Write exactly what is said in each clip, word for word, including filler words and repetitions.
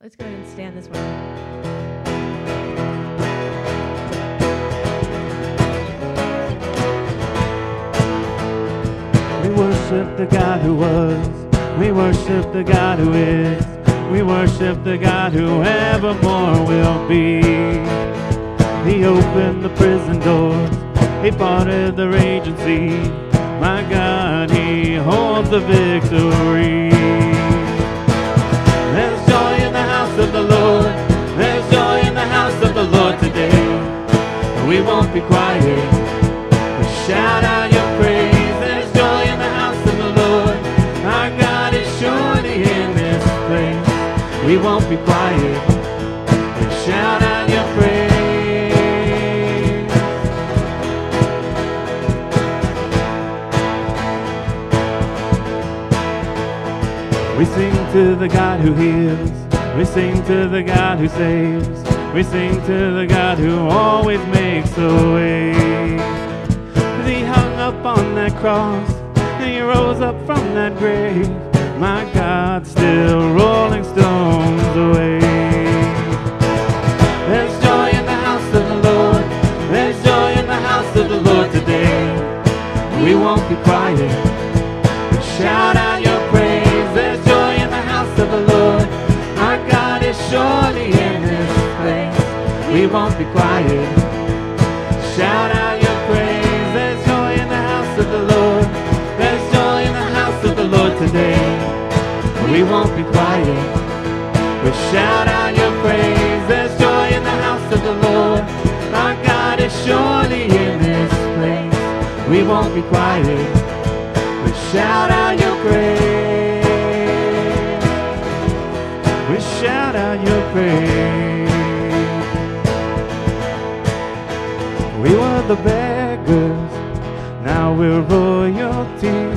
Let's go ahead and stand this morning. We worship the God who was. We worship the God who is. We worship the God who evermore will be. He opened the prison doors. He parted the raging sea. My God, He holds the victory. There's joy in the house of the Lord. There's joy in the house of the Lord today. We won't be quiet. But shout out your praise. We won't be quiet, and shout out your praise. We sing to the God who heals. We sing to the God who saves. We sing to the God who always makes a way. He hung up on that cross. He rose up from that grave. My God, still rolling stones away. There's joy in the house of the Lord. There's joy in the house of the Lord today. We won't be quiet, but shout out your praise. There's joy in the house of the Lord. Our God is surely in this place. We won't be quiet, shout out your praise. There's joy in the house of the Lord. There's joy in the house of the Lord today. We won't be quiet, but shout out your praise. There's joy in the house of the Lord. Our God is surely in this place. We won't be quiet, but shout out your praise. We shout out your praise. We were the beggars, now we're royalty.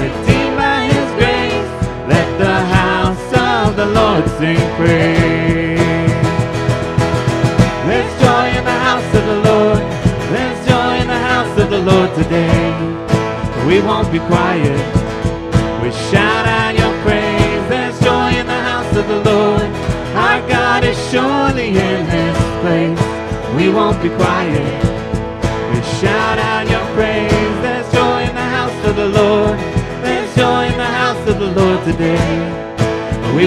redeemed by His grace. Let the house of the Lord sing praise. There's joy in the house of the Lord. There's joy in the house of the Lord today. We won't be quiet, we shout out your praise. There's joy in the house of the Lord. Our God is surely in this place. We won't be quiet, we shout out your praise. There's joy in the house of the Lord. There's joy in the house of the Lord today. We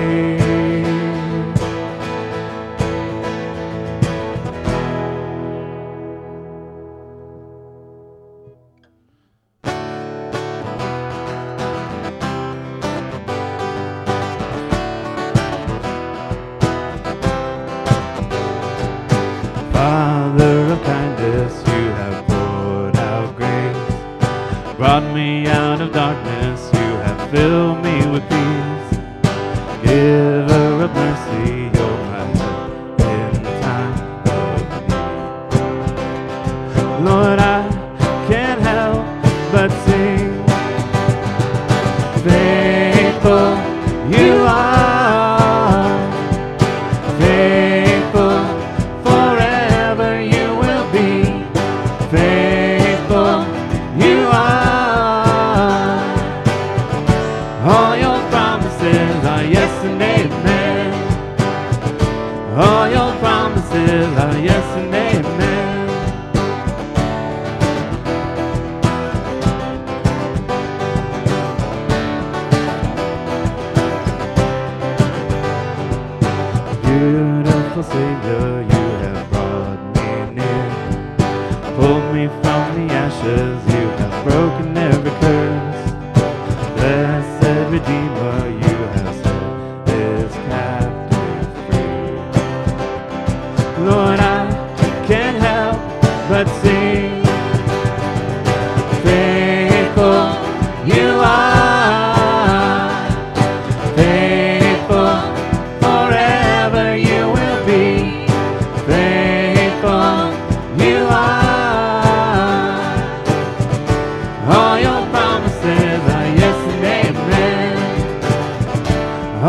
Redeemer, you have set this path.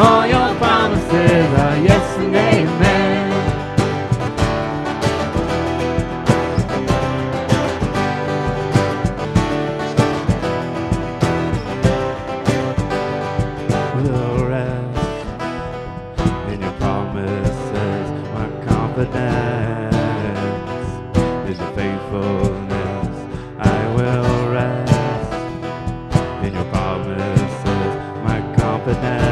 All your promises are yes and amen. We'll rest in your promises. My confidence is your faithfulness. I will rest in your promises. My confidence.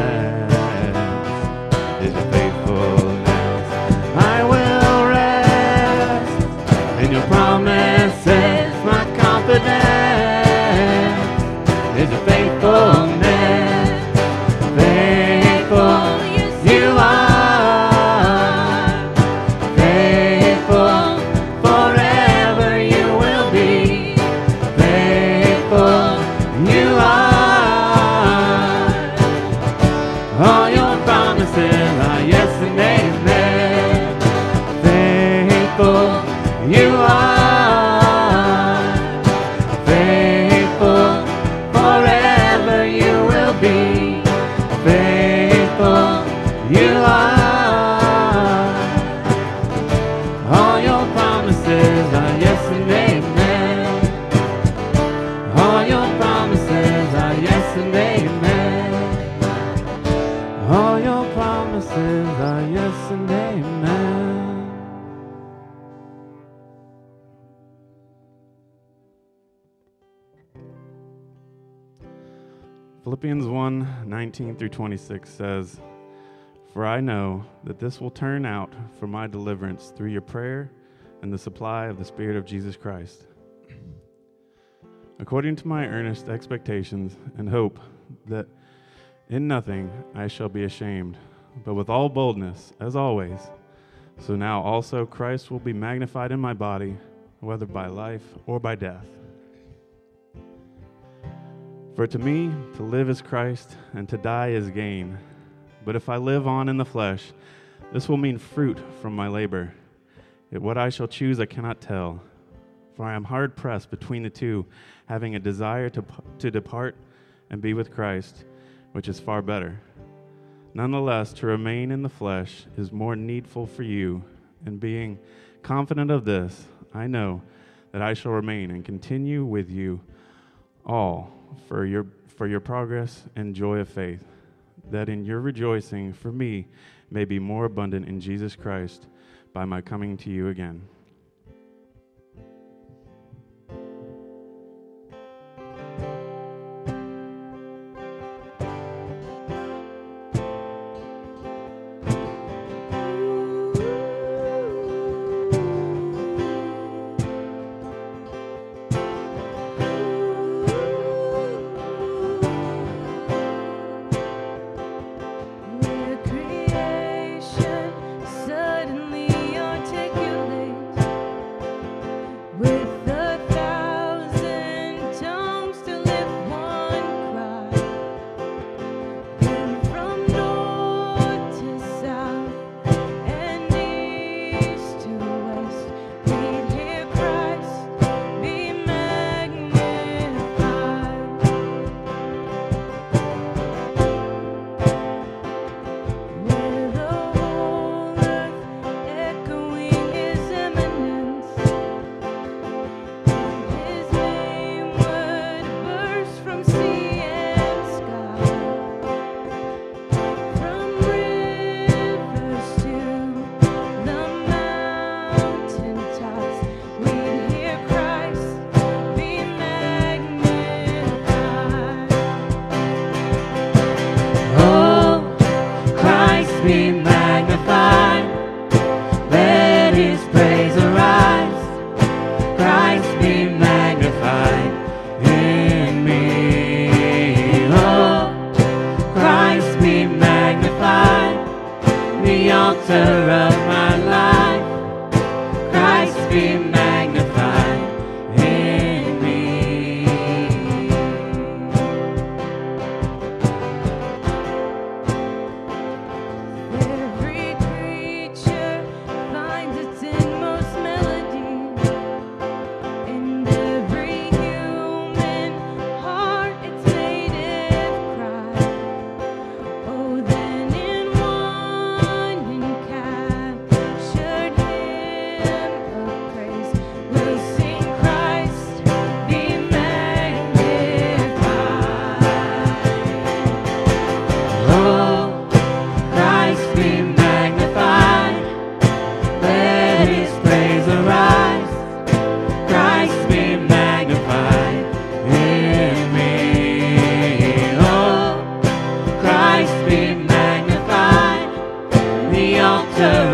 Philippians one nineteen through twenty-six says, "For I know that this will turn out for my deliverance through your prayer and the supply of the Spirit of Jesus Christ, according to my earnest expectations and hope that in nothing I shall be ashamed, but with all boldness, as always. So now also Christ will be magnified in my body, whether by life or by death. For to me, to live is Christ, and to die is gain. But if I live on in the flesh, this will mean fruit from my labor. Yet what I shall choose I cannot tell. For I am hard-pressed between the two, having a desire to to depart and be with Christ, which is far better. Nonetheless, to remain in the flesh is more needful for you, and being confident of this, I know that I shall remain and continue with you all for your for your progress and joy of faith, that in your rejoicing for me may be more abundant in Jesus Christ by my coming to you again." Then I'm laying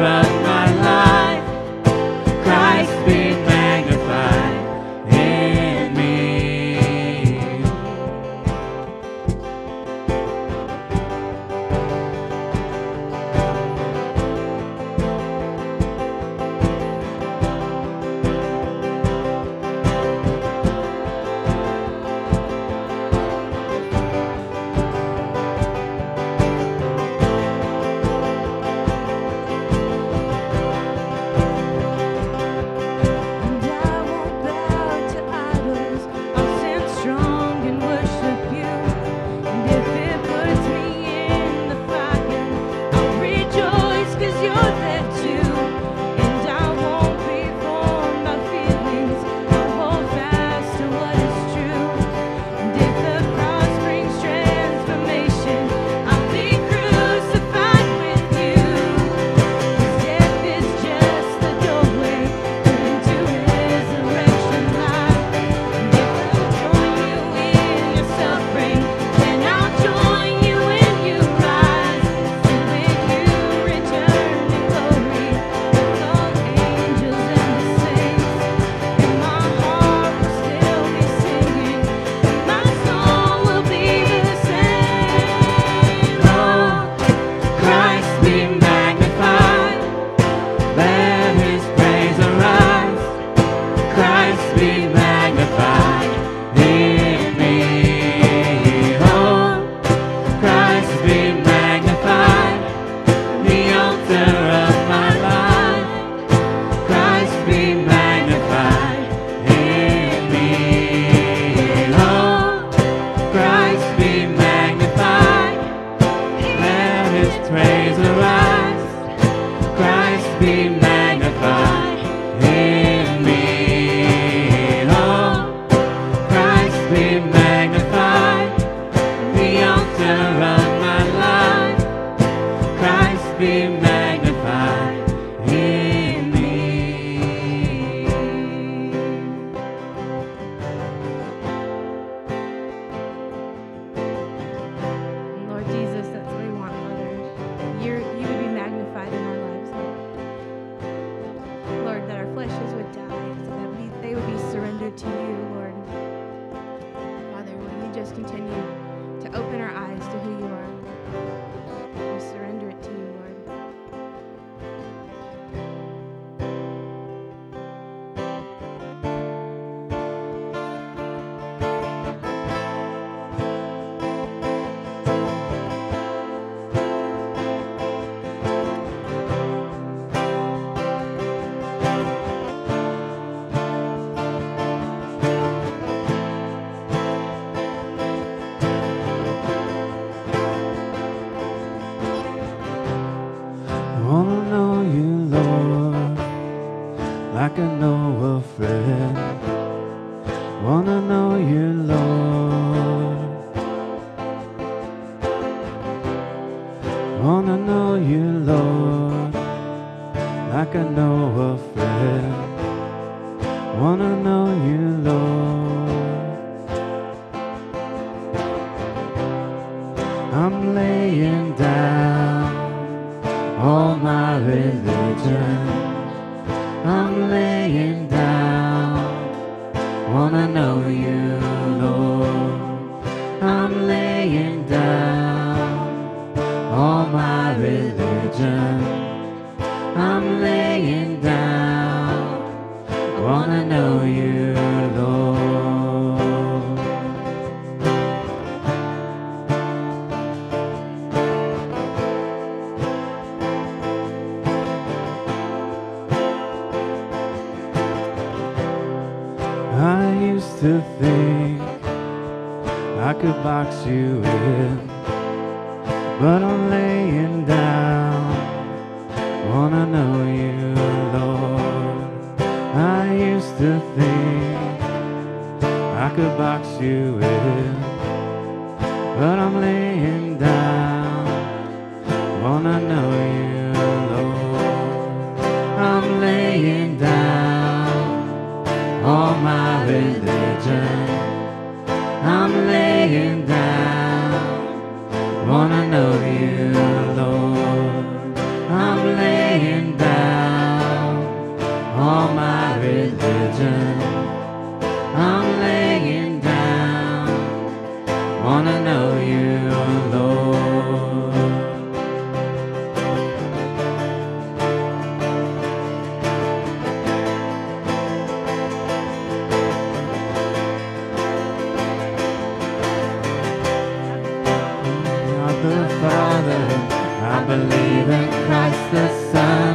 believe in Christ the Son.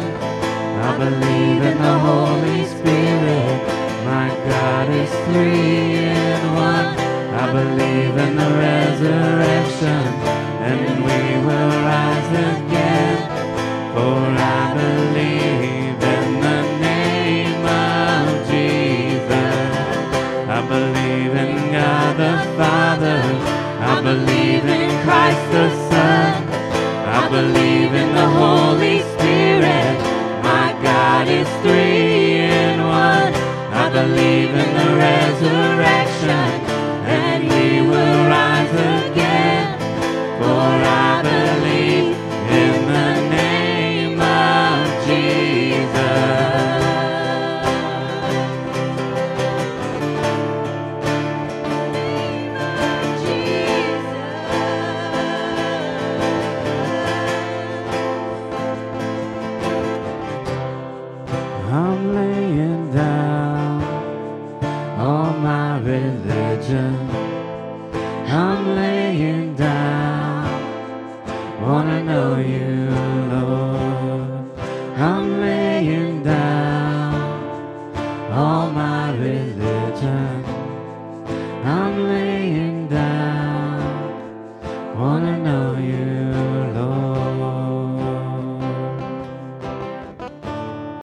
I believe in the Holy Spirit. My God is three in one. I believe in the resurrection, and we will rise again. For I believe in the name of Jesus. I believe in God the Father. I believe in Christ the Son. I believe in the Holy Spirit. My God is three in one. I believe in the resurrection.